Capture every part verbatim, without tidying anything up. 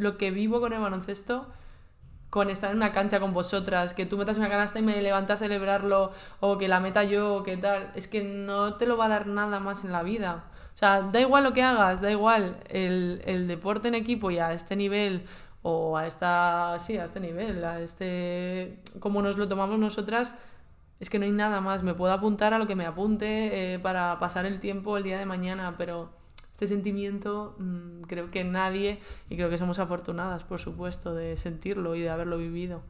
lo que vivo con el baloncesto, con estar en una cancha con vosotras, que tú metas una canasta y me levante a celebrarlo, o que la meta yo, o que tal, es que no te lo va a dar nada más en la vida. O sea, da igual lo que hagas, da igual el, el deporte en equipo y a este nivel, o a esta, sí, a este nivel, a este, como nos lo tomamos nosotras, es que no hay nada más. Me puedo apuntar a lo que me apunte eh, para pasar el tiempo el día de mañana, pero este sentimiento mmm, creo que nadie, y creo que somos afortunadas, por supuesto, de sentirlo y de haberlo vivido.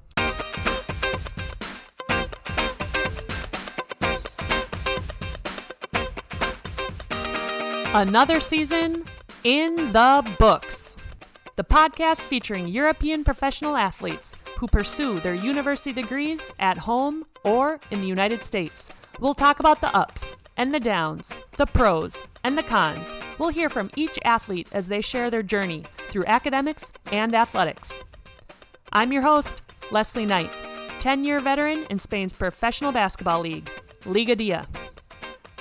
Another season in the books. The podcast featuring European professional athletes who pursue their university degrees at home or in the United States. We'll talk about the ups and the downs, the pros and the cons. We'll hear from each athlete as they share their journey through academics and athletics. I'm your host, Leslie Knight, ten-year veteran in Spain's professional basketball league, Liga Día.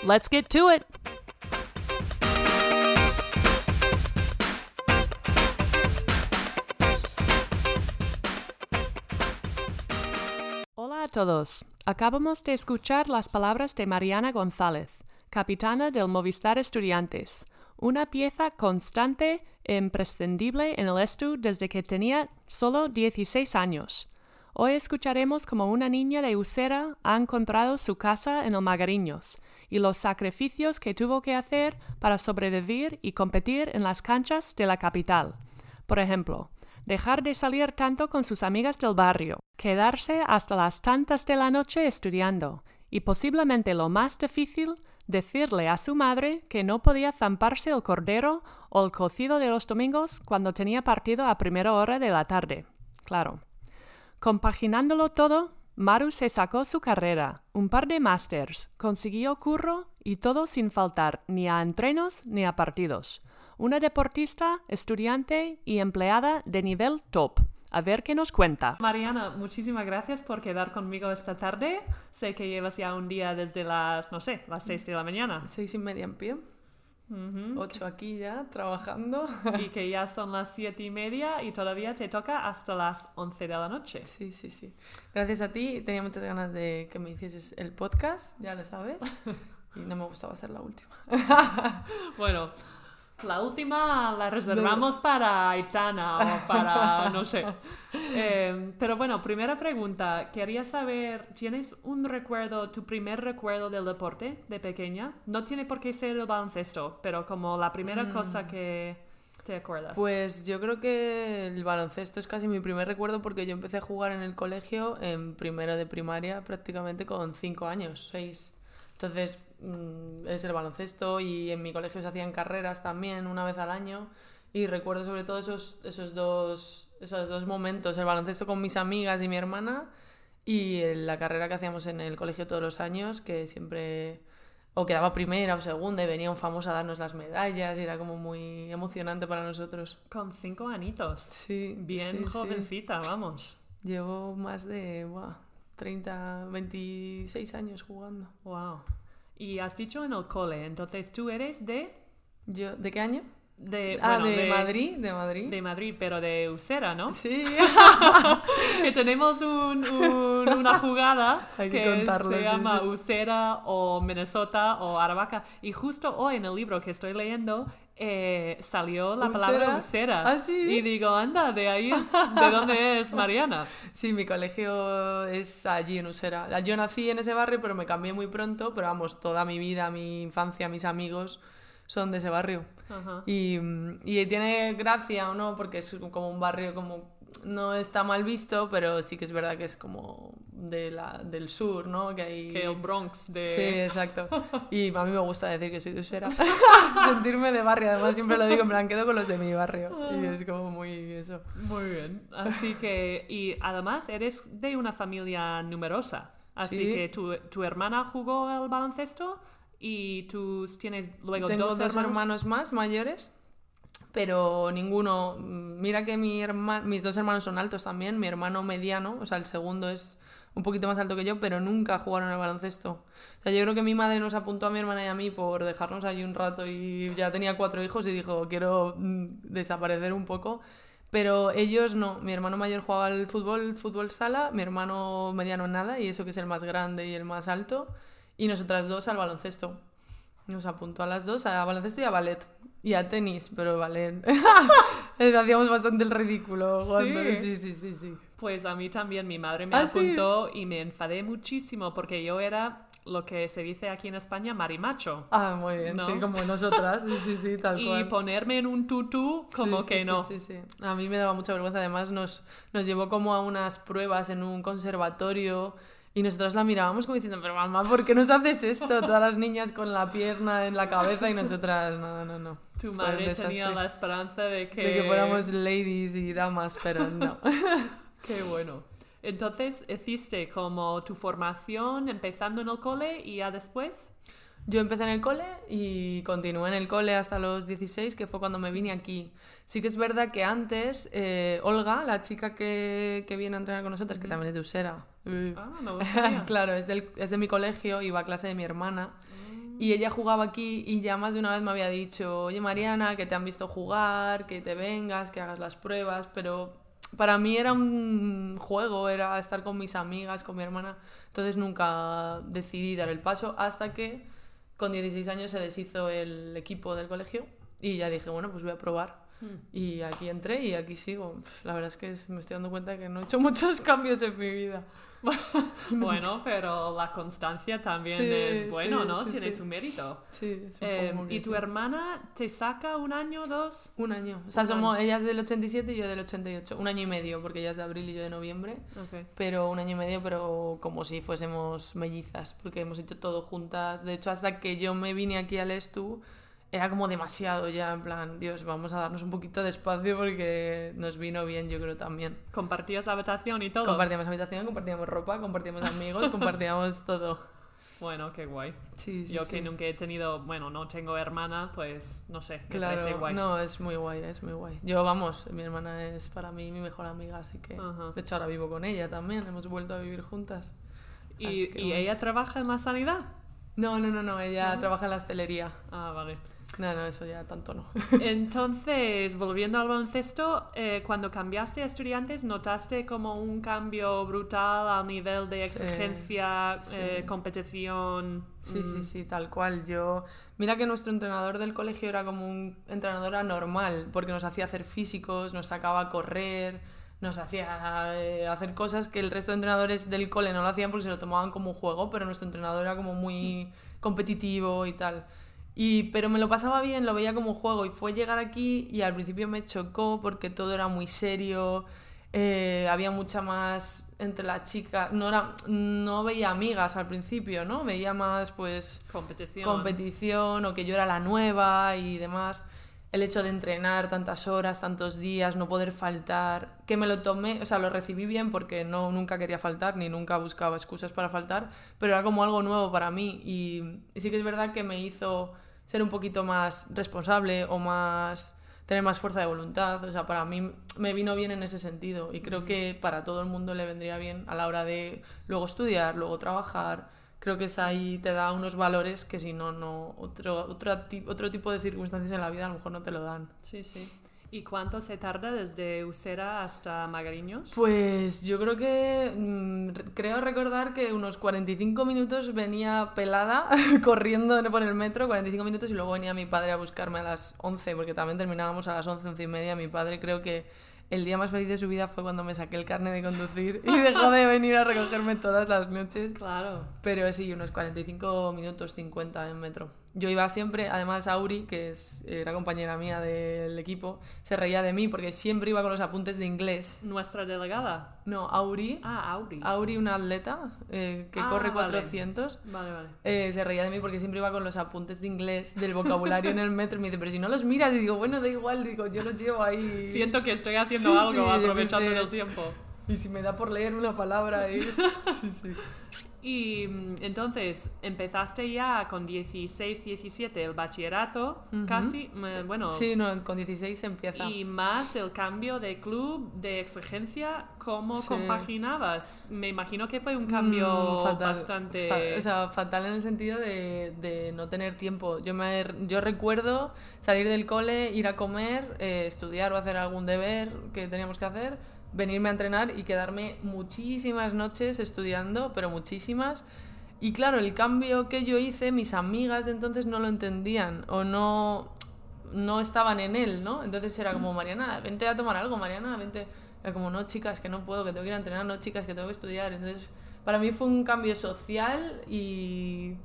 Let's get to it. Hola a todos. Acabamos de escuchar las palabras de Mariana González, capitana del Movistar Estudiantes, una pieza constante e imprescindible en el Estu desde que tenía solo dieciséis años. Hoy escucharemos cómo una niña de Usera ha encontrado su casa en el Magariños y los sacrificios que tuvo que hacer para sobrevivir y competir en las canchas de la capital. Por ejemplo, dejar de salir tanto con sus amigas del barrio, quedarse hasta las tantas de la noche estudiando, y posiblemente lo más difícil, decirle a su madre que no podía zamparse el cordero o el cocido de los domingos cuando tenía partido a primera hora de la tarde. Claro. Compaginándolo todo, Maru se sacó su carrera, un par de másters, consiguió curro y todo sin faltar ni a entrenos ni a partidos. Una deportista, estudiante y empleada de nivel top. A ver qué nos cuenta. Mariana, muchísimas gracias por quedar conmigo esta tarde. Sé que llevas ya un día desde las, no sé, las seis de la mañana. Seis y media en pie. Uh-huh. Ocho aquí ya, trabajando. Y que ya son las siete y media y todavía te toca hasta las once de la noche. Sí, sí, sí. Gracias a ti. Tenía muchas ganas de que me hicieses el podcast, ya lo sabes. Y no me gustaba ser la última. Bueno... La última la reservamos no. para Aitana o para, no sé. Eh, pero bueno, primera pregunta. Quería saber, ¿tienes un recuerdo, tu primer recuerdo del deporte de pequeña? No tiene por qué ser el baloncesto, pero como la primera mm. cosa que te acuerdas. Pues yo creo que el baloncesto es casi mi primer recuerdo porque yo empecé a jugar en el colegio en primero de primaria prácticamente con cinco años, seis. Entonces es el baloncesto y en mi colegio se hacían carreras también una vez al año y recuerdo sobre todo esos, esos, dos, esos dos momentos, el baloncesto con mis amigas y mi hermana y la carrera que hacíamos en el colegio todos los años, que siempre o quedaba primera o segunda y venía un famoso a darnos las medallas y era como muy emocionante para nosotros. Con cinco anitos, sí, bien sí, jovencita, sí. Vamos. Llevo más de... Wow. treinta, veintiséis años jugando. Wow. Y has dicho en el cole, entonces tú eres de... Yo, ¿de qué año? De, ah, bueno, de, de Madrid, de Madrid. De Madrid, pero de Usera, ¿no? Sí. Que tenemos un, un, una jugada que, que contarlo, se sí, llama sí. Usera o Minnesota o Aravaca. Y justo hoy en el libro que estoy leyendo eh, salió la Usera. palabra Usera. ¿Ah, sí? Y digo, anda, de ahí es, ¿de dónde es Mariana? Sí, mi colegio es allí en Usera. Yo nací en ese barrio, pero me cambié muy pronto. Pero vamos, toda mi vida, mi infancia, mis amigos... son de ese barrio. Ajá. Y, y tiene gracia o no, porque es como un barrio como no está mal visto, pero sí que es verdad que es como de la, del sur, ¿no? Que hay... Que el Bronx de... Sí, exacto. Y a mí me gusta decir que soy de Usera. Sentirme de barrio, además siempre lo digo, en plan, quedo con los de mi barrio. Y es como muy eso. Muy bien. Así que, y además eres de una familia numerosa. Así sí. que tu, tu hermana jugó al baloncesto... ¿Y tú tienes luego Tengo dos hermanos? Tengo dos hermanos más mayores, pero ninguno... Mira que mi herma... mis dos hermanos son altos también, mi hermano mediano, o sea, el segundo es un poquito más alto que yo, pero nunca jugaron al baloncesto. O sea, yo creo que mi madre nos apuntó a mi hermana y a mí por dejarnos allí un rato y ya tenía cuatro hijos y dijo, quiero desaparecer un poco... Pero ellos no, mi hermano mayor jugaba al fútbol, fútbol sala, mi hermano mediano nada, y eso que es el más grande y el más alto, y nosotras dos al baloncesto. Nos apuntó a las dos, a baloncesto y a ballet, y a tenis, pero ballet. Hacíamos bastante el ridículo jugando. Sí, sí, sí, sí, sí. Pues a mí también, mi madre me ¿Ah, apuntó sí? y me enfadé muchísimo porque yo era... lo que se dice aquí en España, marimacho. Ah, muy bien, ¿no? Sí, como nosotras, sí, sí, sí, tal cual. Y ponerme en un tutú, como sí, que sí, no. Sí, sí, sí. A mí me daba mucha vergüenza, además nos, nos llevó como a unas pruebas en un conservatorio y nosotras la mirábamos como diciendo, pero mamá, ¿por qué nos haces esto? Todas las niñas con la pierna en la cabeza y nosotras, no, no, no. Tu madre tenía la esperanza de que... de que fuéramos ladies y damas, pero no. Qué bueno. Entonces, ¿hiciste como tu formación empezando en el cole y ya después? Yo empecé en el cole y continué en el cole hasta los dieciséis, que fue cuando me vine aquí. Sí que es verdad que antes, eh, Olga, la chica que, que viene a entrenar con nosotras, mm. que también es de Usera. Mm. Ah, me gustaría. Claro, es, del, es de mi colegio, iba a clase de mi hermana. Mm. Y ella jugaba aquí y ya más de una vez me había dicho, oye Mariana, que te han visto jugar, que te vengas, que hagas las pruebas, pero... para mí era un juego, era estar con mis amigas, con mi hermana, entonces nunca decidí dar el paso hasta que con dieciséis años se deshizo el equipo del colegio y ya dije, bueno, pues voy a probar. Mm. Y aquí entré y aquí sigo. La verdad es que me estoy dando cuenta que no he hecho muchos cambios en mi vida. Bueno, pero la constancia también sí, es bueno, sí, ¿no? Sí, tiene sí. su mérito. Sí, supongo eh, que ¿Y sí. tu hermana te saca un año, dos? Un año. O sea, somos, ella es del ochenta y siete y yo del ochenta y ocho. Un año y medio, porque ella es de abril y yo de noviembre. Okay. Pero un año y medio, pero como si fuésemos mellizas, porque hemos hecho todo juntas. De hecho, hasta que yo me vine aquí al Estu, era como demasiado ya, en plan, Dios, vamos a darnos un poquito de espacio porque nos vino bien, yo creo, también. ¿Compartías habitación y todo? Compartíamos habitación, compartíamos ropa, compartíamos amigos, compartíamos todo. Bueno, qué guay. Sí, sí, yo sí. que nunca he tenido, bueno, no tengo hermana, pues no sé, me claro, parece guay. No, es muy guay, es muy guay. Yo, vamos, mi hermana es para mí mi mejor amiga, así que... Uh-huh. De hecho, ahora vivo con ella también, hemos vuelto a vivir juntas. ¿Y, que, ¿y bueno. ella trabaja en la sanidad? No, no, no, no ella uh-huh. trabaja en la hostelería. Ah, vale. No, no, eso ya tanto no. Entonces, volviendo al baloncesto, eh, cuando cambiaste a Estudiantes, ¿notaste como un cambio brutal al nivel de exigencia, sí, eh, sí. competición? Sí, mm. sí, sí, tal cual. Yo, mira que nuestro entrenador del colegio era como un entrenador anormal, porque nos hacía hacer físicos, nos sacaba a correr, nos hacía eh, hacer cosas que el resto de entrenadores del cole no lo hacían porque se lo tomaban como un juego, pero nuestro entrenador era como muy competitivo y tal. Y, pero me lo pasaba bien, lo veía como juego y fue llegar aquí y al principio me chocó porque todo era muy serio, eh, había mucha más entre las chicas, no, era, no veía amigas al principio, ¿no? Veía más pues competición. competición o que yo era la nueva y demás. El hecho de entrenar tantas horas, tantos días, no poder faltar, que me lo tomé, o sea, lo recibí bien porque no, nunca quería faltar ni nunca buscaba excusas para faltar, pero era como algo nuevo para mí y, y sí que es verdad que me hizo... ser un poquito más responsable o más tener más fuerza de voluntad. O sea, para mí me vino bien en ese sentido y creo que para todo el mundo le vendría bien a la hora de luego estudiar, luego trabajar. Creo que es ahí, te da unos valores que si no, no otro, otro, otro tipo de circunstancias en la vida a lo mejor no te lo dan. Sí, sí. ¿Y cuánto se tarda desde Usera hasta Magariños? Pues yo creo que... Mmm, creo recordar que unos cuarenta y cinco minutos venía pelada corriendo por el metro, cuarenta y cinco minutos, y luego venía mi padre a buscarme a las once, porque también terminábamos a las once, once y media. Mi padre, creo que el día más feliz de su vida fue cuando me saqué el carnet de conducir y dejó de venir a recogerme todas las noches. Claro. Pero sí, unos cuarenta y cinco minutos, cincuenta en metro. Yo iba siempre, además Auri, que es, era compañera mía del equipo, se reía de mí porque siempre iba con los apuntes de inglés. ¿Nuestra delegada? No, Auri. Ah, Auri. Auri, una atleta eh, que ah, corre cuatrocientos. Vale, vale. Eh, se reía de mí porque siempre iba con los apuntes de inglés del vocabulario en el metro y me dice, pero si no los miras, y digo, bueno, da igual, digo, yo los llevo ahí. Siento que estoy haciendo sí, algo, sí, aprovechando el tiempo. Y si me da por leer una palabra, eh. sí, sí. Y entonces empezaste ya con dieciséis, diecisiete el bachillerato, uh-huh. casi, bueno... Sí, no, con dieciséis empieza. Y más el cambio de club, de exigencia, ¿cómo sí. compaginabas? Me imagino que fue un cambio mm, fatal, bastante... Fa- o sea, fatal en el sentido de, de no tener tiempo. Yo, me, yo recuerdo salir del cole, ir a comer, eh, estudiar o hacer algún deber que teníamos que hacer... venirme a entrenar y quedarme muchísimas noches estudiando, pero muchísimas. Y claro, el cambio que yo hice, mis amigas de entonces no lo entendían o no, no estaban en él, ¿no? Entonces era como, Mariana, vente a tomar algo, Mariana, vente. Era como, no, chicas, que no puedo, que tengo que ir a entrenar, no, chicas, que tengo que estudiar. Entonces, para mí fue un cambio social y,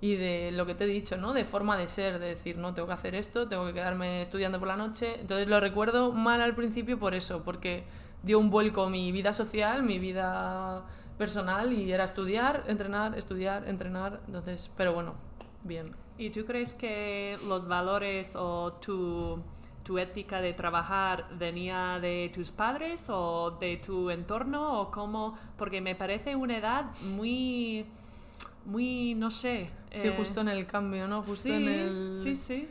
y de lo que te he dicho, ¿no? De forma de ser, de decir, no, tengo que hacer esto, tengo que quedarme estudiando por la noche. Entonces lo recuerdo mal al principio por eso, porque... dio un vuelco mi vida social, mi vida personal, y era estudiar, entrenar, estudiar, entrenar. Entonces, pero bueno, bien. ¿Y tú crees que los valores o tu, tu ética de trabajar venía de tus padres o de tu entorno? O cómo, porque me parece una edad muy, muy, no sé. Sí, eh... justo en el cambio, ¿no? Justo sí, en el... sí, sí.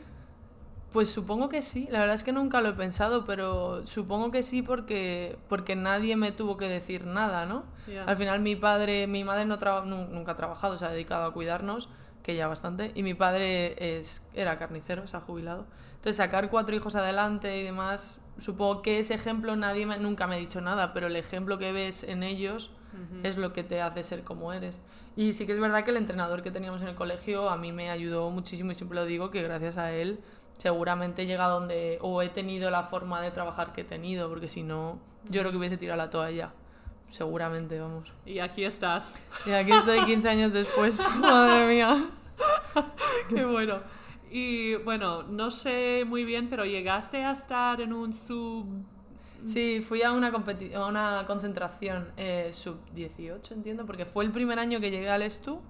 Pues supongo que sí, la verdad es que nunca lo he pensado, pero supongo que sí porque, porque nadie me tuvo que decir nada, ¿no? Yeah. Al final mi padre, mi madre no traba, nunca ha trabajado, se ha dedicado a cuidarnos, que ya bastante, y mi padre es, era carnicero, se ha jubilado. Entonces sacar cuatro hijos adelante y demás, supongo que ese ejemplo nadie me, nunca me ha dicho nada, pero el ejemplo que ves en ellos uh-huh. es lo que te hace ser como eres. Y sí que es verdad que el entrenador que teníamos en el colegio a mí me ayudó muchísimo y siempre lo digo que gracias a él... seguramente he llegado donde... o he tenido la forma de trabajar que he tenido... porque si no... yo creo que hubiese tirado la toalla... seguramente, vamos... Y aquí estás... Y aquí estoy quince años después... madre mía... Qué bueno... Y bueno, no sé muy bien... pero llegaste a estar en un sub... Sí, fui a una, competi- a una concentración... Eh, sub dieciocho, entiendo... porque fue el primer año que llegué al Estu...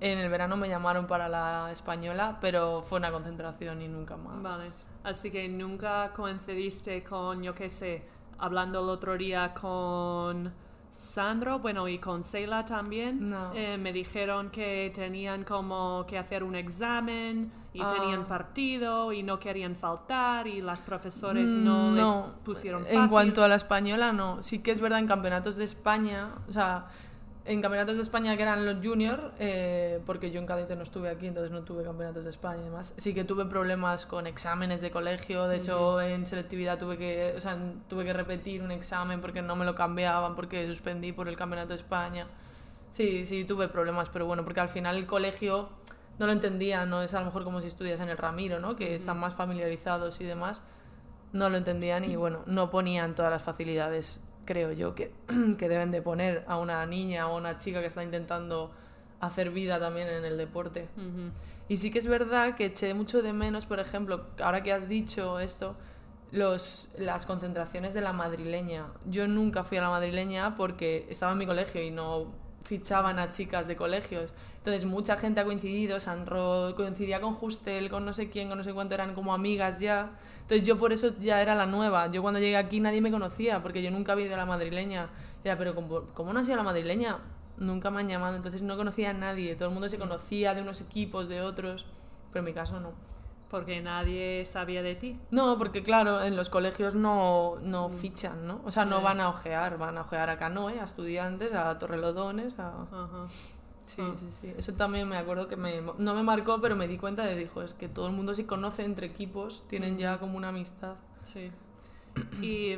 En el verano me llamaron para la española, pero fue una concentración y nunca más. Vale, así que nunca coincidiste con, yo qué sé, hablando el otro día con Sandro, bueno, y con Seila también. No. Eh, me dijeron que tenían como que hacer un examen y ah. tenían partido y no querían faltar y las profesores no, no. les pusieron fácil. En cuanto a la española, no. Sí que es verdad, en campeonatos de España, o sea... en campeonatos de España que eran los junior, eh, porque yo en cadete no estuve aquí, entonces no tuve campeonatos de España y demás. Sí que tuve problemas con exámenes de colegio, de uh-huh. hecho en selectividad tuve que, o sea, tuve que repetir un examen porque no me lo cambiaban, porque suspendí por el campeonato de España. Sí, sí, tuve problemas, pero bueno, porque al final el colegio no lo entendía, no es a lo mejor como si estudias en el Ramiro, ¿no? Que uh-huh. están más familiarizados y demás, no lo entendían y bueno, no ponían todas las facilidades creo yo que, que deben de poner a una niña o a una chica que está intentando hacer vida también en el deporte. Uh-huh. Y sí que es verdad que eché mucho de menos, por ejemplo, ahora que has dicho esto, los, las concentraciones de la madrileña. Yo nunca fui a la madrileña porque estaba en mi colegio y no fichaban a chicas de colegios. Entonces mucha gente ha coincidido, Sanro coincidía con Justel, con no sé quién, con no sé cuánto, eran como amigas ya. Entonces yo por eso ya era la nueva. Yo cuando llegué aquí nadie me conocía, porque yo nunca había ido a la madrileña. Era, pero como, ¿cómo no has ido a la madrileña? Nunca me han llamado, entonces no conocía a nadie. Todo el mundo se conocía de unos equipos, de otros, pero en mi caso no. ¿Porque nadie sabía de ti? No, porque claro, en los colegios no, no fichan, ¿no? O sea, no van a ojear, van a ojear a Canoe, a Estudiantes, a Torrelodones, a... Ajá. Sí, ah. sí, sí. Eso también me acuerdo que me, no me marcó, pero me di cuenta de, dijo, es que todo el mundo se conoce entre equipos, tienen mm. ya como una amistad. Sí. Y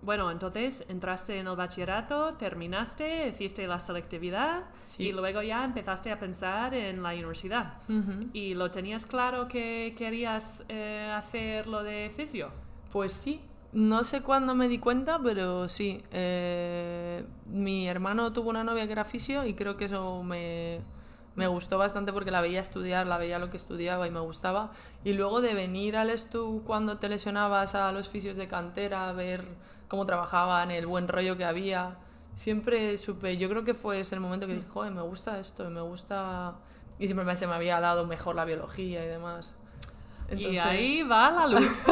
bueno, entonces entraste en el bachillerato, terminaste, hiciste la selectividad sí. y luego ya empezaste a pensar en la universidad. Uh-huh. ¿Y lo tenías claro que querías eh, hacer lo de fisio? Pues sí. No sé cuándo me di cuenta, pero sí. Eh, mi hermano tuvo una novia que era fisio y creo que eso me, me gustó bastante porque la veía estudiar, la veía lo que estudiaba y me gustaba. Y luego de venir al Estu cuando te lesionabas a los fisios de cantera, a ver cómo trabajaban, el buen rollo que había, siempre supe. Yo creo que fue ese el momento que dije, joder, me gusta esto, me gusta... Y siempre me, se me había dado mejor la biología y demás. Entonces... Y ahí va la luz.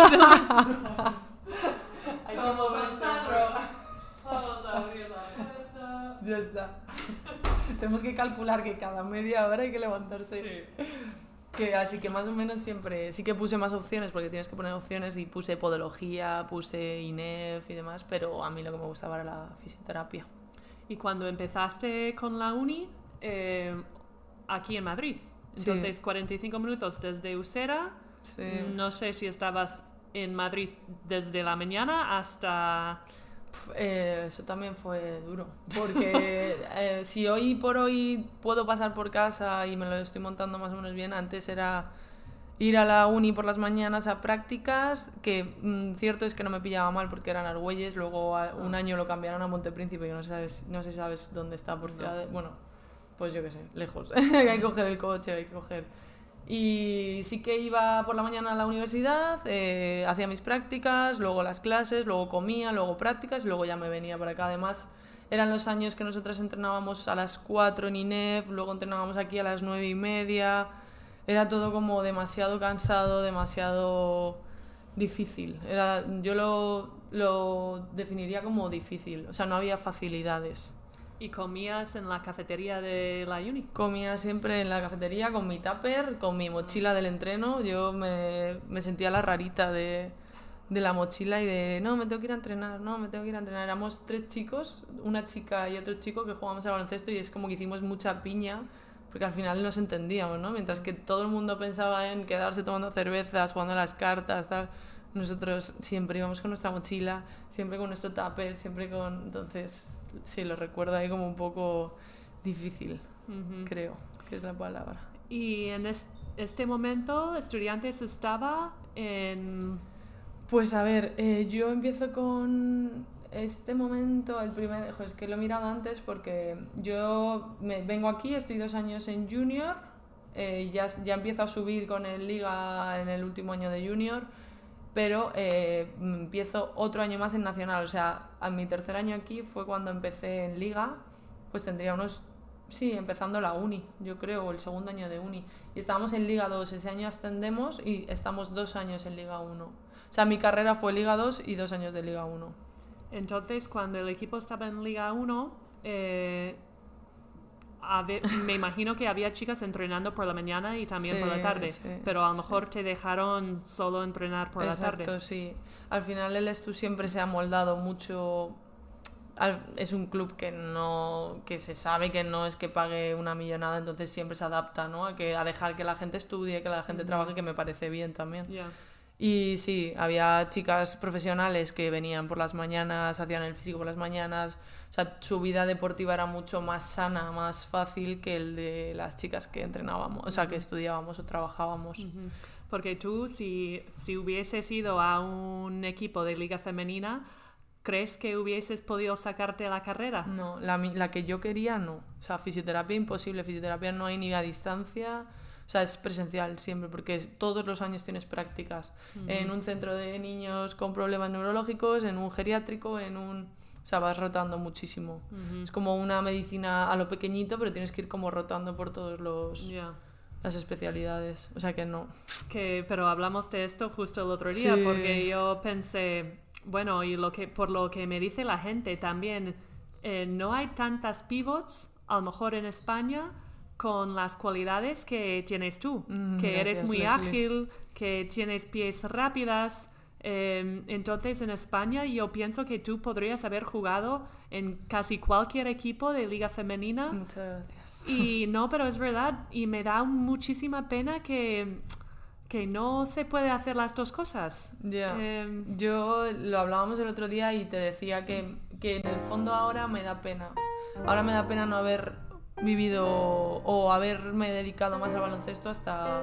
Hay como pensarlo. Vamos a abrir la puerta. Ya está. tenemos que calcular que cada media hora hay que levantarse. Sí. Que, así que más o menos siempre, sí que puse más opciones, porque tienes que poner opciones, y puse podología, puse I N E F y demás, pero a mí lo que me gustaba era la fisioterapia. Y cuando empezaste con la uni, eh, aquí en Madrid, entonces sí. cuarenta y cinco minutos desde Usera, sí. No sé si estabas en Madrid desde la mañana hasta... Eh, eso también fue duro, porque eh, si hoy por hoy puedo pasar por casa y me lo estoy montando más o menos bien, antes era ir a la uni por las mañanas a prácticas, que mm, cierto es que no me pillaba mal porque eran Argüelles, luego a, un año lo cambiaron a Montepríncipe, que no sabes, no sé sabes dónde está por ciudad, no. Bueno, pues yo qué sé, lejos, hay que coger el coche, hay que coger... Y sí que iba por la mañana a la universidad, eh, hacía mis prácticas, luego las clases, luego comía, luego prácticas y luego ya me venía para acá. Además, eran los años que nosotras entrenábamos a las cuatro en I N E F, luego entrenábamos aquí a las nueve y media. Era todo como demasiado cansado, demasiado difícil. Era, yo lo, lo definiría como difícil, o sea, no había facilidades. ¿Y comías en la cafetería de la uni? Comía siempre en la cafetería con mi tupper, con mi mochila del entreno. Yo me, me sentía la rarita de, de la mochila y de no, me tengo que ir a entrenar, no, me tengo que ir a entrenar. Éramos tres chicos, una chica y otro chico que jugábamos al baloncesto y es como que hicimos mucha piña porque al final nos entendíamos, ¿no? Mientras que todo el mundo pensaba en quedarse tomando cervezas, jugando a las cartas, tal... Nosotros siempre íbamos con nuestra mochila, siempre con nuestro tupper, siempre con... Entonces, sí, lo recuerdo ahí como un poco difícil, uh-huh. Creo que es la palabra. Y en es, este momento, Estudiantes estaba en... Pues a ver, eh, yo empiezo con este momento, el primer... Joder, es que lo he mirado antes porque yo me, vengo aquí, estoy dos años en Junior, eh, ya, ya empiezo a subir con el Liga en el último año de Junior... pero eh, empiezo otro año más en Nacional, o sea, a mi tercer año aquí fue cuando empecé en Liga, pues tendría unos, sí, empezando la uni, yo creo, o el segundo año de uni, y estábamos en Liga dos, ese año ascendemos y estamos dos años en Liga uno, o sea, mi carrera fue Liga dos y dos años de Liga uno. Entonces, cuando el equipo estaba en Liga uno, eh... A ver, me imagino que había chicas entrenando por la mañana y también sí, por la tarde, sí, pero a lo mejor sí. Te dejaron solo entrenar por Exacto, la tarde. Exacto, sí. Al final el Estu siempre se ha moldado mucho. Al, es un club que no, que se sabe que no es que pague una millonada, entonces siempre se adapta, ¿no? A que a dejar que la gente estudie, que la gente mm-hmm. trabaje, que me parece bien también. Yeah. Y sí, había chicas profesionales que venían por las mañanas, hacían el físico por las mañanas, o sea, su vida deportiva era mucho más sana, más fácil que el de las chicas que entrenábamos, o sea, que estudiábamos o trabajábamos. Porque tú, si, si hubieses ido a un equipo de liga femenina, ¿crees que hubieses podido sacarte la carrera? No, la, la que yo quería no, o sea, fisioterapia imposible, fisioterapia no hay ni a distancia... O sea, es presencial siempre, porque todos los años tienes prácticas. Uh-huh. En un centro de niños con problemas neurológicos, en un geriátrico, en un... O sea, vas rotando muchísimo. Uh-huh. Es como una medicina a lo pequeñito, pero tienes que ir como rotando por todos los... Yeah. Las especialidades. O sea, que no. Que, pero hablamos de esto justo el otro día, sí. Porque yo pensé... Bueno, y lo que, por lo que me dice la gente también, eh, no hay tantas pivots, a lo mejor en España... con las cualidades que tienes tú, mm, que gracias, eres muy Leslie. Ágil, que tienes pies rápidas. Eh, entonces, en España, yo pienso que tú podrías haber jugado en casi cualquier equipo de liga femenina. Muchas gracias. Y no, pero es verdad, y me da muchísima pena que... que no se puede hacer las dos cosas. Yeah. Eh... Yo lo hablábamos el otro día y te decía que, que en el fondo ahora me da pena. Ahora me da pena no haber... vivido o haberme dedicado más al baloncesto hasta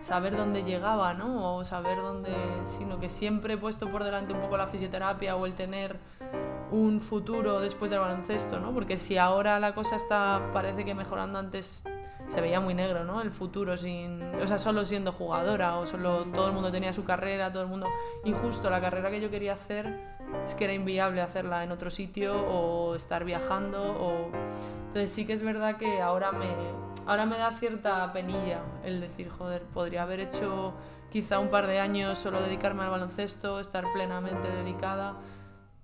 saber dónde llegaba, ¿no? O saber dónde... Sino que siempre he puesto por delante un poco la fisioterapia o el tener un futuro después del baloncesto, ¿no? Porque si ahora la cosa está, parece que mejorando, antes se veía muy negro, ¿no? El futuro sin... O sea, solo siendo jugadora o solo... Todo el mundo tenía su carrera, todo el mundo... Injusto, la carrera que yo quería hacer es que era inviable hacerla en otro sitio o estar viajando o... Entonces sí que es verdad que ahora me, ahora me da cierta penilla el decir, joder, podría haber hecho quizá un par de años solo dedicarme al baloncesto, estar plenamente dedicada,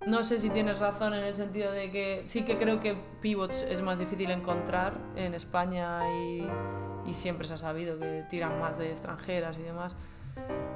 No sé si tienes razón en el sentido de que sí que creo que pivots es más difícil encontrar en España y, y siempre se ha sabido que tiran más de extranjeras y demás.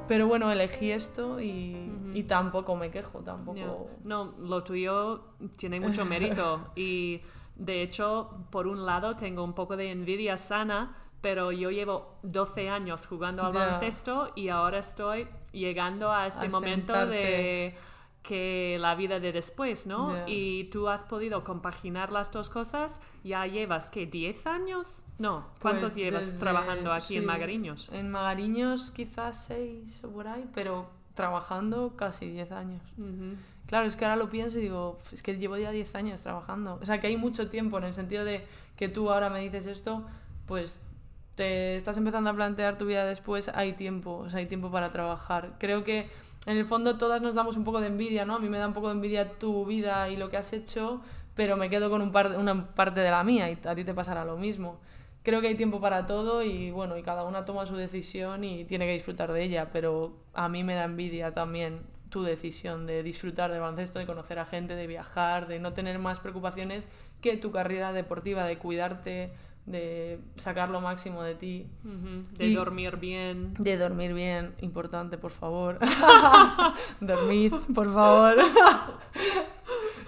Pero bueno, elegí esto y, uh-huh. y tampoco me quejo, tampoco... Yeah. No, lo tuyo tiene mucho mérito y de hecho, por un lado tengo un poco de envidia sana, pero yo llevo doce años jugando al yeah. baloncesto y ahora estoy llegando a este a momento sentarte. De que la vida de después, ¿no? Yeah. Y tú has podido compaginar las dos cosas, ya llevas, ¿qué? ¿diez años? No, ¿cuántos pues llevas desde, trabajando aquí sí, en Magariños? En Magariños quizás seis o por ahí, pero trabajando casi diez años. Uh-huh. Claro, es que ahora lo pienso y digo, es que llevo ya diez años trabajando. O sea, que hay mucho tiempo en el sentido de que tú ahora me dices esto, pues te estás empezando a plantear tu vida después, hay tiempo, o sea, hay tiempo para trabajar. Creo que en el fondo todas nos damos un poco de envidia, ¿no? A mí me da un poco de envidia tu vida y lo que has hecho, pero me quedo con un par, una parte de la mía y a ti te pasará lo mismo. Creo que hay tiempo para todo y bueno, y cada una toma su decisión y tiene que disfrutar de ella, pero a mí me da envidia también tu decisión de disfrutar del baloncesto, de conocer a gente, de viajar, de no tener más preocupaciones que tu carrera deportiva, de cuidarte, de sacar lo máximo de ti, uh-huh. de y dormir bien, de dormir bien, importante, por favor. Dormid, por favor.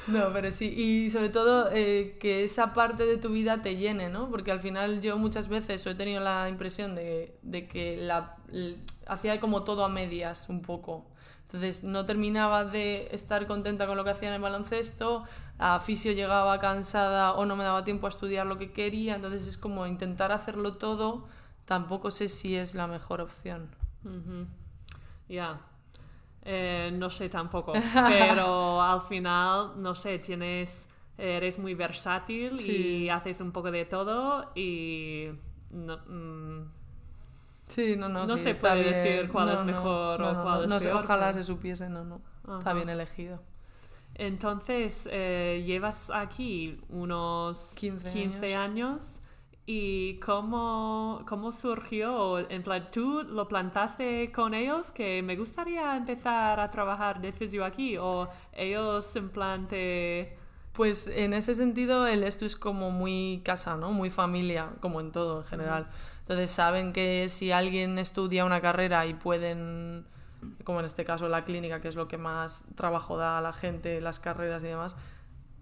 No, pero sí, y sobre todo eh, que esa parte de tu vida te llene, ¿no? Porque al final yo muchas veces he tenido la impresión de, de que la, la, hacía como todo a medias un poco. Entonces no terminaba de estar contenta con lo que hacía en el baloncesto, a fisio llegaba cansada o no me daba tiempo a estudiar lo que quería, entonces es como intentar hacerlo todo, tampoco sé si es la mejor opción. Uh-huh. Ya, yeah. eh, no sé tampoco, pero al final, no sé, tienes, eres muy versátil sí. y haces un poco de todo y... No, mm, Sí, no, no, no sí, se puede bien. decir cuál no, es mejor no, no, o cuál no, no, es no, peor. Ojalá pero... se supiese, no, no. Ajá. Está bien elegido. Entonces, eh, llevas aquí unos quince años. ¿Y cómo, cómo surgió? En plan, ¿tú lo plantaste con ellos? Que me gustaría empezar a trabajar de fisio aquí. ¿O ellos en plan te...? Pues en ese sentido, el Estu es como muy casa, ¿no? Muy familia, como en todo en general. Mm. Entonces saben que si alguien estudia una carrera y pueden, como en este caso la clínica, que es lo que más trabajo da a la gente, las carreras y demás,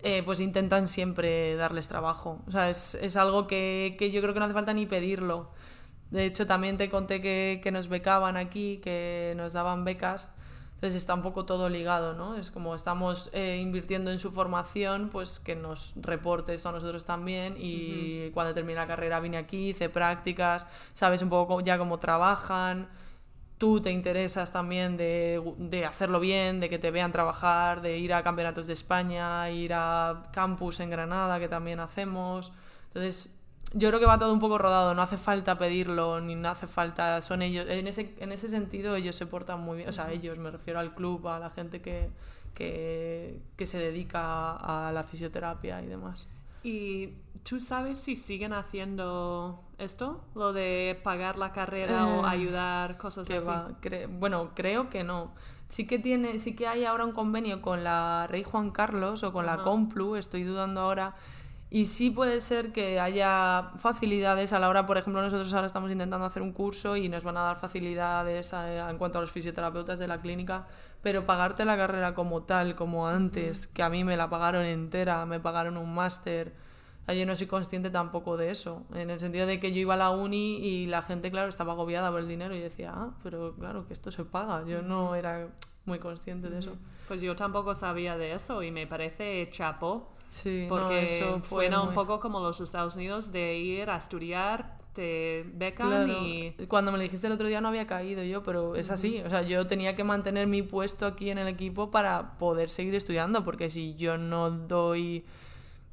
eh, pues intentan siempre darles trabajo. O sea, es, es algo que, que yo creo que no hace falta ni pedirlo. De hecho, también te conté que, que nos becaban aquí, que nos daban becas. Entonces está un poco todo ligado, ¿no? Es como estamos eh, invirtiendo en su formación, pues que nos reporte esto a nosotros también y uh-huh. cuando termine la carrera vine aquí, hice prácticas, sabes un poco ya cómo trabajan, tú te interesas también de, de hacerlo bien, de que te vean trabajar, de ir a campeonatos de España, ir a campus en Granada, que también hacemos, entonces... Yo creo que va todo un poco rodado, no hace falta pedirlo, ni no hace falta, son ellos, en ese, en ese sentido ellos se portan muy bien, o sea, ellos, me refiero al club, a la gente que, que, que se dedica a la fisioterapia y demás. ¿Y tú sabes si siguen haciendo esto? ¿Lo de pagar la carrera eh, o ayudar, cosas así? Va, cre- bueno, creo que no. Sí que tiene, sí que hay ahora un convenio con la Rey Juan Carlos o con uh-huh. la Complu, estoy dudando ahora... Y sí puede ser que haya facilidades a la hora, por ejemplo, nosotros ahora estamos intentando hacer un curso y nos van a dar facilidades a, a, en cuanto a los fisioterapeutas de la clínica, pero pagarte la carrera como tal, como antes, que a mí me la pagaron entera, me pagaron un máster, o sea, yo no soy consciente tampoco de eso, en el sentido de que yo iba a la uni y la gente, claro, estaba agobiada por el dinero y decía, ah, pero claro, que esto se paga, yo no era muy consciente de eso. Pues yo tampoco sabía de eso y me parece chapo. Sí, porque no, eso suena muy... un poco como los Estados Unidos de ir a estudiar, te becan claro. y... Cuando me lo dijiste el otro día no había caído yo, pero es así, o sea, yo tenía que mantener mi puesto aquí en el equipo para poder seguir estudiando, porque si yo no doy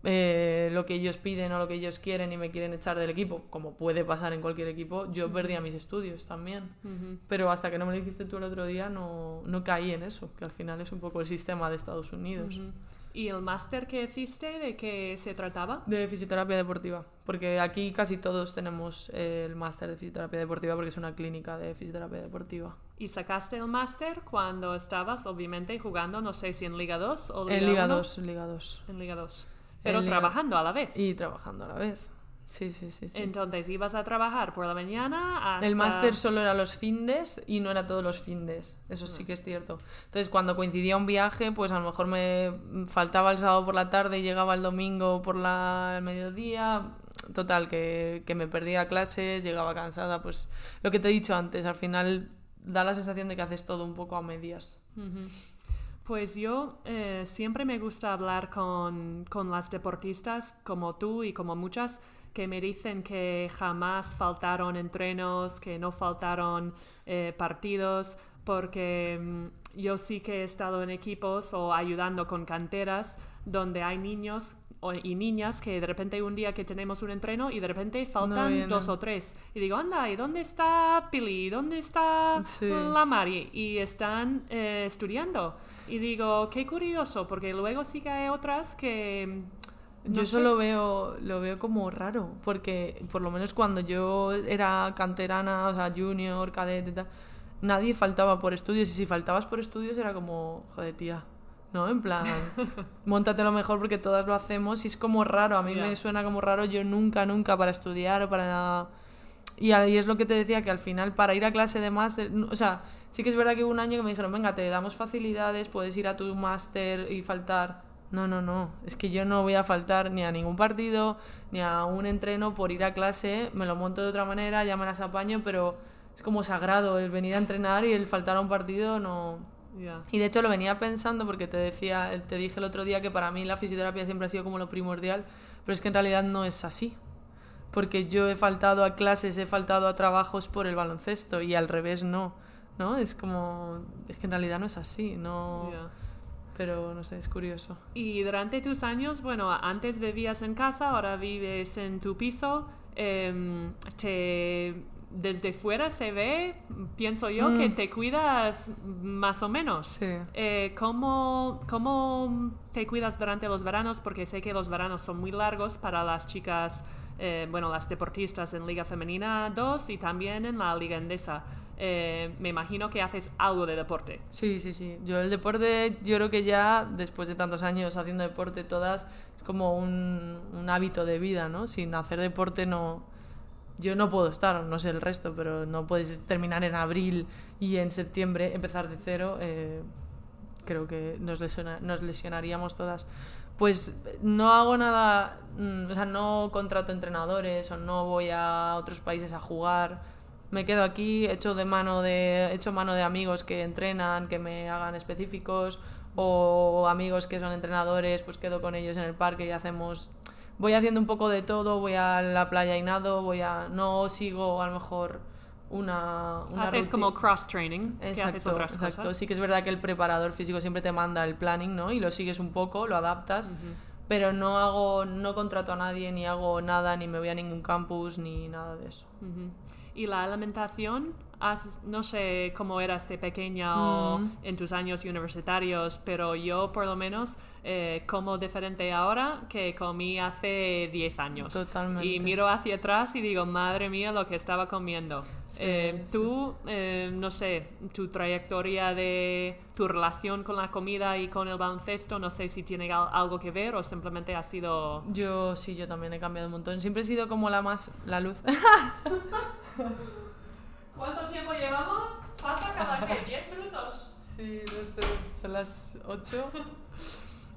eh, lo que ellos piden o lo que ellos quieren y me quieren echar del equipo, como puede pasar en cualquier equipo, yo perdía mis estudios también, uh-huh. pero hasta que no me lo dijiste tú el otro día no, no caí en eso, que al final es un poco el sistema de Estados Unidos. Uh-huh. ¿Y el máster que hiciste, de qué se trataba? De fisioterapia deportiva, porque aquí casi todos tenemos el máster de fisioterapia deportiva porque es una clínica de fisioterapia deportiva. ¿Y sacaste el máster cuando estabas, obviamente, jugando, no sé si en Liga dos o Liga uno? En Liga dos, Liga dos. En Liga dos. Pero en trabajando Liga... a la vez. Y trabajando a la vez. Sí, sí, sí, sí. Entonces, ibas a trabajar por la mañana hasta... El máster solo era los findes y no era todos los findes. Eso sí que es cierto. Entonces, cuando coincidía un viaje, pues a lo mejor me faltaba el sábado por la tarde y llegaba el domingo por la... el mediodía. Total, que, que me perdía clases, llegaba cansada. Pues lo que te he dicho antes, al final da la sensación de que haces todo un poco a medias. Uh-huh. Pues yo eh, siempre me gusta hablar con, con las deportistas como tú y como muchas que me dicen que jamás faltaron entrenos, que no faltaron eh, partidos, porque mmm, yo sí que he estado en equipos o ayudando con canteras donde hay niños o, y niñas que de repente un día que tenemos un entreno y de repente faltan no, dos no. o tres. Y digo, anda, ¿y dónde está Pili? ¿Dónde está sí. la Mari? Y están eh, estudiando. Y digo, qué curioso, porque luego sí que hay otras que... No yo eso sé. lo veo lo veo como raro, porque por lo menos cuando yo era canterana, o sea, junior, cadete, tal, nadie faltaba por estudios, y si faltabas por estudios era como, joder, tía, ¿no? En plan, móntatelo mejor porque todas lo hacemos, y es como raro, a mí yeah. me suena como raro, yo nunca, nunca para estudiar o para nada... Y ahí es lo que te decía, que al final para ir a clase de máster, o sea, sí que es verdad que hubo un año que me dijeron, venga, te damos facilidades, puedes ir a tu máster y faltar... No, no, no, es que yo no voy a faltar ni a ningún partido, ni a un entreno por ir a clase, me lo monto de otra manera, ya me las apaño, pero es como sagrado el venir a entrenar y el faltar a un partido, no... Yeah. Y de hecho lo venía pensando porque te decía, te dije el otro día que para mí la fisioterapia siempre ha sido como lo primordial, pero es que en realidad no es así, porque yo he faltado a clases, he faltado a trabajos por el baloncesto y al revés no, ¿no? Es como, es que en realidad no es así, no... Yeah. Pero, no sé, es curioso. Y durante tus años, bueno, antes vivías en casa, ahora vives en tu piso. Eh, te, desde fuera se ve, pienso yo, mm. que te cuidas más o menos. Sí. Eh, ¿cómo, ¿Cómo te cuidas durante los veranos? Porque sé que los veranos son muy largos para las chicas, eh, bueno, las deportistas en Liga Femenina dos y también en la Liga Endesa. Eh, me imagino que haces algo de deporte. Sí, sí, sí. Yo el deporte, yo creo que ya después de tantos años haciendo deporte todas, es como un, un hábito de vida, ¿no? Sin hacer deporte no... Yo no puedo estar, no sé el resto, pero no puedes terminar en abril y en septiembre empezar de cero. Eh, creo que nos, lesiona, nos lesionaríamos todas. Pues no hago nada... Mm, o sea, no contrato entrenadores o no voy a otros países a jugar... Me quedo aquí, echo de mano de echo mano de amigos que entrenan, que me hagan específicos, o amigos que son entrenadores, pues quedo con ellos en el parque y hacemos... Voy haciendo un poco de todo, voy a la playa y nado, voy a... No sigo, a lo mejor, una... una haces rutina. Como cross-training, exacto, que haces otras exacto. cosas. Exacto, sí que es verdad que el preparador físico siempre te manda el planning, ¿no? Y lo sigues un poco, lo adaptas, uh-huh. pero no hago, no contrato a nadie, ni hago nada, ni me voy a ningún campus, ni nada de eso. Uh-huh. ¿Y la alimentación? Has, no sé cómo eras de pequeña o mm. en tus años universitarios, pero yo por lo menos eh, como diferente ahora que comí hace diez años. Totalmente. Y miro hacia atrás y digo, madre mía, lo que estaba comiendo. Sí, eh, sí, tú, sí. Eh, no sé, tu trayectoria de tu relación con la comida y con el baloncesto, no sé si tiene algo que ver o simplemente ha sido... Yo sí, yo también he cambiado un montón. Siempre he sido como la más... la luz. ¿Cuánto tiempo llevamos? ¿Pasa cada qué? ¿Diez minutos? Sí, no sé, son las ocho.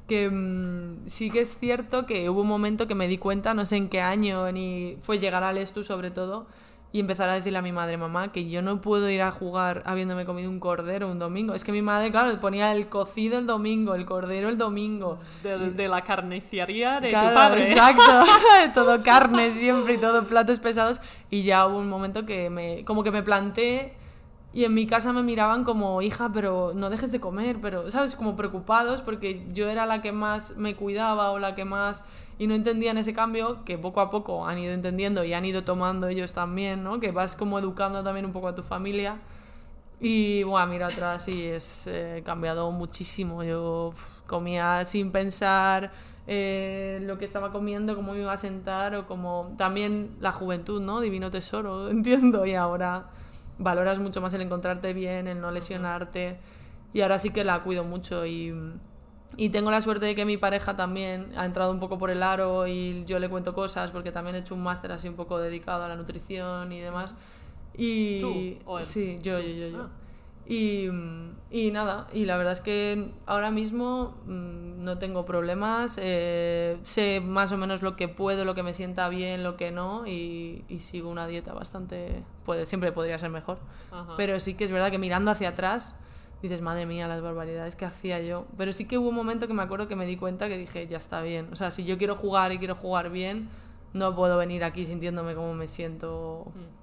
Que mmm, sí que es cierto que hubo un momento que me di cuenta, no sé en qué año, ni fue llegar al Estu sobre todo, y empezar a decirle a mi madre, mamá, que yo no puedo ir a jugar habiéndome comido un cordero un domingo. Es que mi madre, claro, ponía el cocido el domingo, el cordero el domingo. De, de la carnicería de claro, tu padre. Exacto, todo carne siempre y todo platos pesados. Y ya hubo un momento que me, como que me planté y en mi casa me miraban como, hija, pero no dejes de comer, pero, ¿sabes? Como preocupados porque yo era la que más me cuidaba o la que más... Y no entendían ese cambio, que poco a poco han ido entendiendo y han ido tomando ellos también, ¿no? Que vas como educando también un poco a tu familia. Y bueno, mira atrás y es eh, cambiado muchísimo. Yo pff, comía sin pensar eh, lo que estaba comiendo, cómo me iba a sentar, o como también la juventud, ¿no? Divino tesoro, entiendo. Y ahora valoras mucho más el encontrarte bien, el no lesionarte. Y ahora sí que la cuido mucho. Y, y tengo la suerte de que mi pareja también ha entrado un poco por el aro y yo le cuento cosas, porque también he hecho un máster así un poco dedicado a la nutrición y demás. Y ¿Tú o él? Sí, yo, yo, yo, yo. Ah. Y, y nada, y la verdad es que ahora mismo mmm, no tengo problemas, eh, sé más o menos lo que puedo, lo que me sienta bien, lo que no, y, y sigo una dieta bastante... Puede, siempre podría ser mejor, ajá, pero sí que es verdad que mirando hacia atrás dices, madre mía, las barbaridades que hacía yo. Pero sí que hubo un momento que me acuerdo que me di cuenta que dije, ya está bien, o sea, si yo quiero jugar y quiero jugar bien, no puedo venir aquí sintiéndome como me siento... Mm.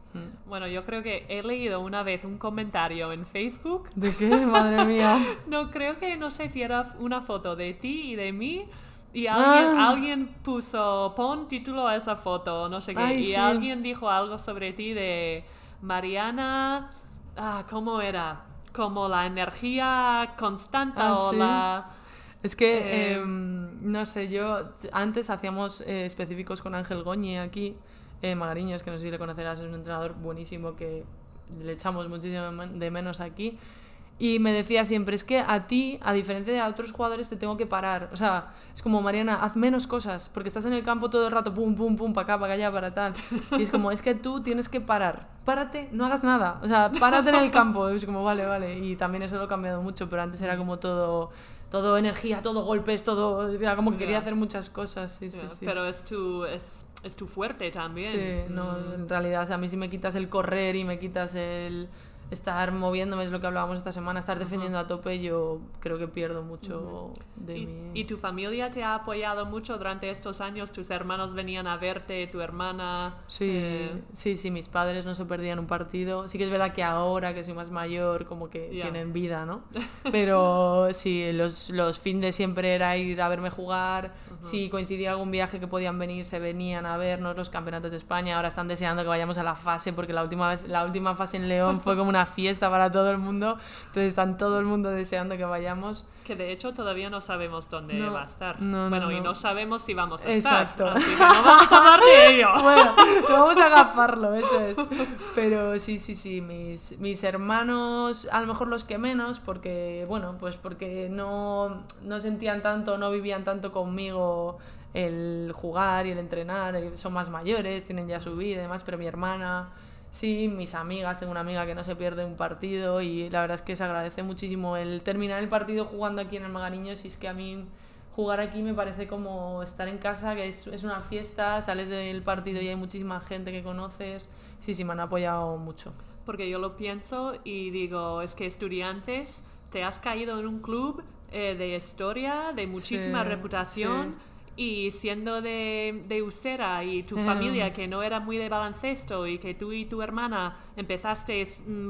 Bueno, yo creo que he leído una vez un comentario en Facebook. ¿De qué? Madre mía. No, creo que, no sé si era una foto de ti y de mí. Y alguien, ah. alguien puso, pon título a esa foto, no sé qué. Ay, y sí. Alguien dijo algo sobre ti de Mariana, ah, ¿cómo era? Como la energía constante ah, o sí. la... Es que, eh, eh, no sé, yo... Antes hacíamos eh, específicos con Ángel Goñi aquí. Eh, Magariños, que no sé si le conocerás, es un entrenador buenísimo que le echamos muchísimo de menos aquí, y me decía siempre, es que a ti, a diferencia de a otros jugadores, te tengo que parar, o sea, es como, Mariana, haz menos cosas, porque estás en el campo todo el rato, pum, pum, pum, para acá, para allá, para tal, y es como, es que tú tienes que parar, párate, no hagas nada, o sea, párate en el campo, y es como, vale, vale, y también eso lo ha cambiado mucho, pero antes era como todo... todo energía, todo golpes, todo... Como que yeah. quería hacer muchas cosas, sí, yeah. sí, sí. Pero es tu, es, es tu fuerte también. Sí, no, mm. en realidad, o sea, a mí si me quitas el correr y me quitas el estar moviéndome, es lo que hablábamos esta semana, estar defendiendo uh-huh. a tope, yo creo que pierdo mucho uh-huh. de ¿Y, mí. ¿Y tu familia te ha apoyado mucho durante estos años? ¿Tus hermanos venían a verte, tu hermana? Sí, eh... sí, sí, mis padres no se perdían un partido. Sí que es verdad que ahora, que soy más mayor, como que yeah. tienen vida, ¿no? Pero sí, los, los fines siempre era ir a verme jugar. Uh-huh. Si coincidía algún viaje que podían venir, se venían a vernos. Los campeonatos de España, ahora están deseando que vayamos a la fase, porque la última, vez, la última fase en León fue como una una fiesta para todo el mundo, entonces están todo el mundo deseando que vayamos, que de hecho todavía no sabemos dónde no, va a estar no, bueno no, y no. no sabemos si vamos a exacto. estar, así que no vamos a hablar de ello, bueno, vamos a agafarlo, eso es, pero sí, sí, sí, mis, mis hermanos, a lo mejor los que menos, porque bueno, pues porque no, no sentían tanto, no vivían tanto conmigo el jugar y el entrenar, son más mayores, tienen ya su vida y demás, pero mi hermana... Sí, mis amigas, tengo una amiga que no se pierde un partido y la verdad es que se agradece muchísimo el terminar el partido jugando aquí en el Magariños, y es que a mí jugar aquí me parece como estar en casa, que es, es una fiesta, sales del partido y hay muchísima gente que conoces. Sí, sí, me han apoyado mucho. Porque yo lo pienso y digo, es que Estudiantes, te has caído en un club eh, de historia, de muchísima sí, reputación... Sí. Y siendo de, de Usera y tu eh. familia que no era muy de baloncesto y que tú y tu hermana empezaste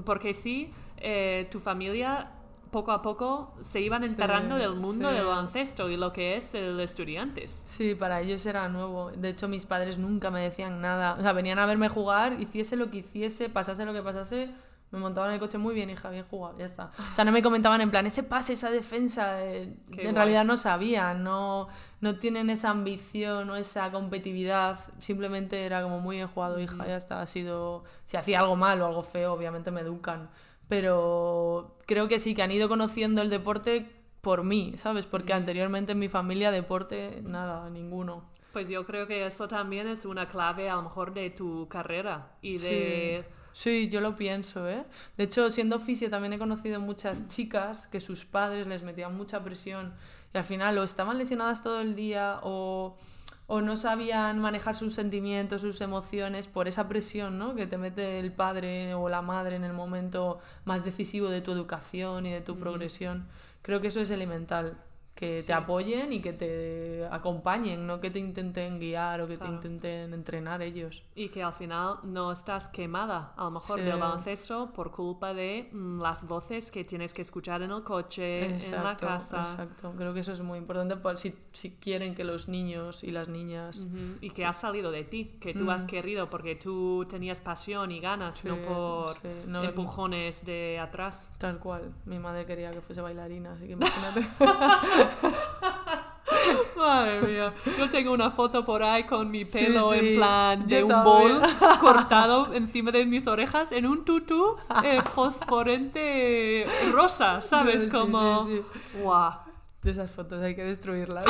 porque sí, eh, tu familia poco a poco se iban enterrando sí, del mundo sí. del baloncesto y lo que es el Estudiantes. Sí, para ellos era nuevo. De hecho, mis padres nunca me decían nada. O sea, venían a verme jugar, hiciese lo que hiciese, pasase lo que pasase... Me montaban en el coche, muy bien, hija, bien jugado, ya está. O sea, no me comentaban en plan, ese pase, esa defensa, eh, en guay. Realidad no sabían, no, no tienen esa ambición o esa competitividad, simplemente era como muy bien jugado, hija, mm. ya está, ha sido... Si hacía algo malo o algo feo, obviamente me educan, pero creo que sí, que han ido conociendo el deporte por mí, ¿sabes? Porque mm. anteriormente en mi familia deporte, nada, ninguno. Pues yo creo que eso también es una clave a lo mejor de tu carrera y de... Sí. Sí, yo lo pienso, ¿eh? De hecho, siendo fisio también he conocido muchas chicas que sus padres les metían mucha presión y al final o estaban lesionadas todo el día o, o no sabían manejar sus sentimientos, sus emociones por esa presión, ¿no? Que te mete el padre o la madre en el momento más decisivo de tu educación y de tu mm. progresión. Creo que eso es elemental, que sí. te apoyen y que te te acompañen, no que te intenten guiar o que claro. te intenten entrenar ellos. Y que al final no estás quemada, a lo mejor, sí. del baloncesto por culpa de mm, las voces que tienes que escuchar en el coche, exacto, en la casa. Exacto, creo que eso es muy importante por, si, si quieren que los niños y las niñas... Uh-huh. Y que ha salido de ti, que tú uh-huh. has querido porque tú tenías pasión y ganas, sí, no por sí. no, empujones no. de atrás. Tal cual, mi madre quería que fuese bailarina, así que imagínate... Madre mía, yo tengo una foto por ahí con mi pelo sí, sí. en plan de un bol cortado encima de mis orejas en un tutú eh, fosforente rosa, ¿sabes? Sí, como, sí, sí. wow. De esas fotos hay que destruirlas.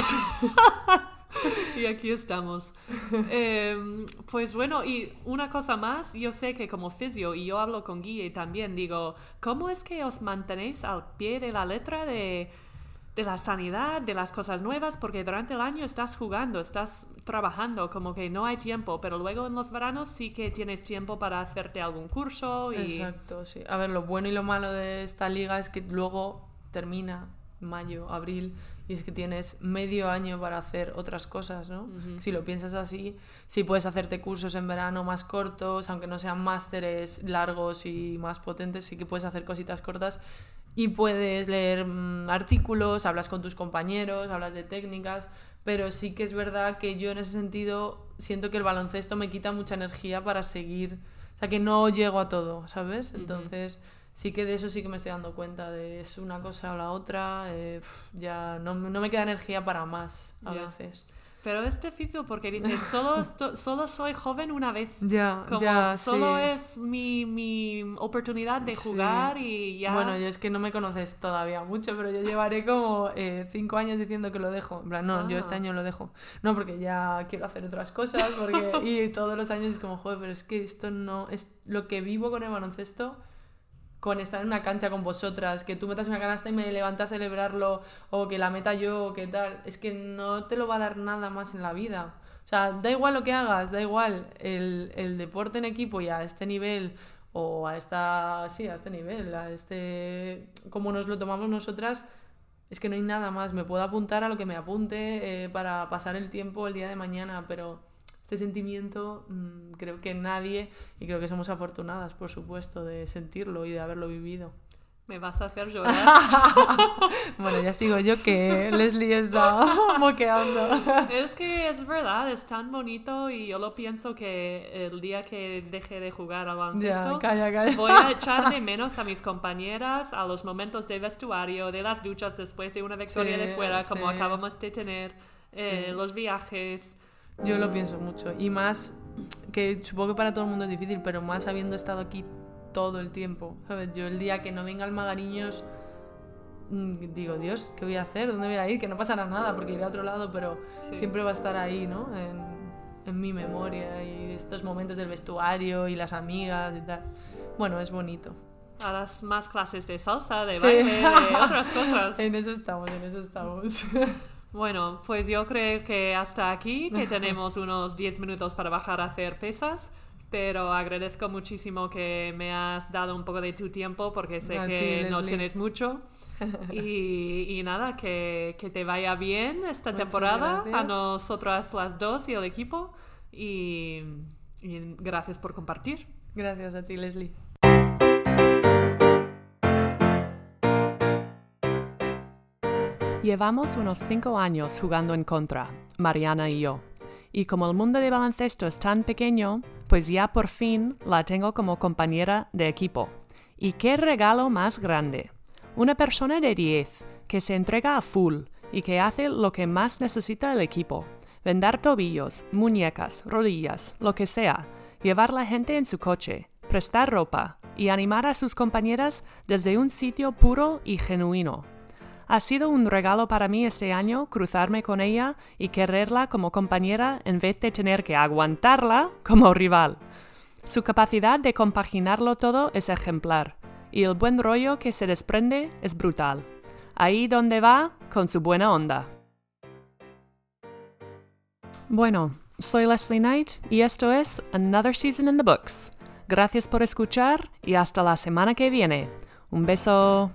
Y aquí estamos. Eh, pues bueno, y una cosa más, yo sé que como fisio, y yo hablo con Guille también, digo, ¿cómo es que os mantenéis al pie de la letra de... de la sanidad, de las cosas nuevas, porque durante el año estás jugando, estás trabajando, como que no hay tiempo, pero luego en los veranos sí que tienes tiempo para hacerte algún curso y... Exacto, sí. A ver, lo bueno y lo malo de esta liga es que luego termina mayo, abril, y es que tienes medio año para hacer otras cosas, ¿no? Uh-huh. Si lo piensas así, sí puedes hacerte cursos en verano más cortos, aunque no sean másteres largos y más potentes, sí que puedes hacer cositas cortas. Y puedes leer mmm, artículos, hablas con tus compañeros, hablas de técnicas, pero sí que es verdad que yo en ese sentido siento que el baloncesto me quita mucha energía para seguir, o sea que no llego a todo, ¿sabes? Entonces uh-huh. sí que de eso sí que me estoy dando cuenta, de es una cosa o la otra, eh, ya no, no me queda energía para más a yeah. veces. Pero es difícil porque dices, solo, esto, solo soy joven una vez. Ya, como ya, solo sí. es mi, mi oportunidad de jugar sí. y ya... Bueno, yo es que no me conoces todavía mucho, pero yo llevaré como eh, cinco años diciendo que lo dejo. En plan, no, ah. yo este año lo dejo. No, porque ya quiero hacer otras cosas. Porque... Y todos los años es como, joder, pero es que esto no... es lo que vivo con el baloncesto... con estar en una cancha con vosotras, que tú metas una canasta y me levante a celebrarlo, o que la meta yo, o que tal, es que no te lo va a dar nada más en la vida. O sea, da igual lo que hagas, da igual el, el deporte en equipo y a este nivel, o a esta, sí, a este nivel, a este, como nos lo tomamos nosotras, es que no hay nada más. Me puedo apuntar a lo que me apunte eh, para pasar el tiempo el día de mañana, pero... Este sentimiento mmm, creo que nadie, y creo que somos afortunadas, por supuesto, de sentirlo y de haberlo vivido. Me vas a hacer llorar. Bueno, ya sigo yo que Leslie está moqueando. Es que es verdad, es tan bonito, y yo lo pienso que el día que deje de jugar al baloncesto, voy a echar de menos a mis compañeras, a los momentos de vestuario, de las duchas después de una victoria sí, de fuera, sí. como acabamos de tener, sí. eh, los viajes... Yo lo pienso mucho, y más que supongo que para todo el mundo es difícil, pero más habiendo estado aquí todo el tiempo, ¿sabes? Yo el día que no venga al Magariños digo, Dios, ¿qué voy a hacer? ¿Dónde voy a ir? Que no pasará nada porque iré a otro lado, pero sí. siempre va a estar ahí, ¿no? En, en mi memoria, y estos momentos del vestuario y las amigas y tal. Bueno, es bonito. Harás más clases de salsa, de sí. baile, de otras cosas. En eso estamos, en eso estamos. Bueno, pues yo creo que hasta aquí, que tenemos unos diez minutos para bajar a hacer pesas, pero agradezco muchísimo que me has dado un poco de tu tiempo, porque sé a que ti, Leslie. No tienes mucho. Y, y nada, que, que te vaya bien esta Muchas temporada, gracias. A nosotras las dos y el equipo, y, y gracias por compartir. Gracias a ti, Leslie. Llevamos unos cinco años jugando en contra, Mariana y yo. Y como el mundo de baloncesto es tan pequeño, pues ya por fin la tengo como compañera de equipo. ¿Y qué regalo más grande? Una persona de diez, que se entrega a full y que hace lo que más necesita el equipo. Vendar tobillos, muñecas, rodillas, lo que sea. Llevar la gente en su coche, prestar ropa y animar a sus compañeras desde un sitio puro y genuino. Ha sido un regalo para mí este año cruzarme con ella y quererla como compañera en vez de tener que aguantarla como rival. Su capacidad de compaginarlo todo es ejemplar, y el buen rollo que se desprende es brutal. Ahí donde va, con su buena onda. Bueno, soy Leslie Knight y esto es Another Season in the Books. Gracias por escuchar y hasta la semana que viene. Un beso.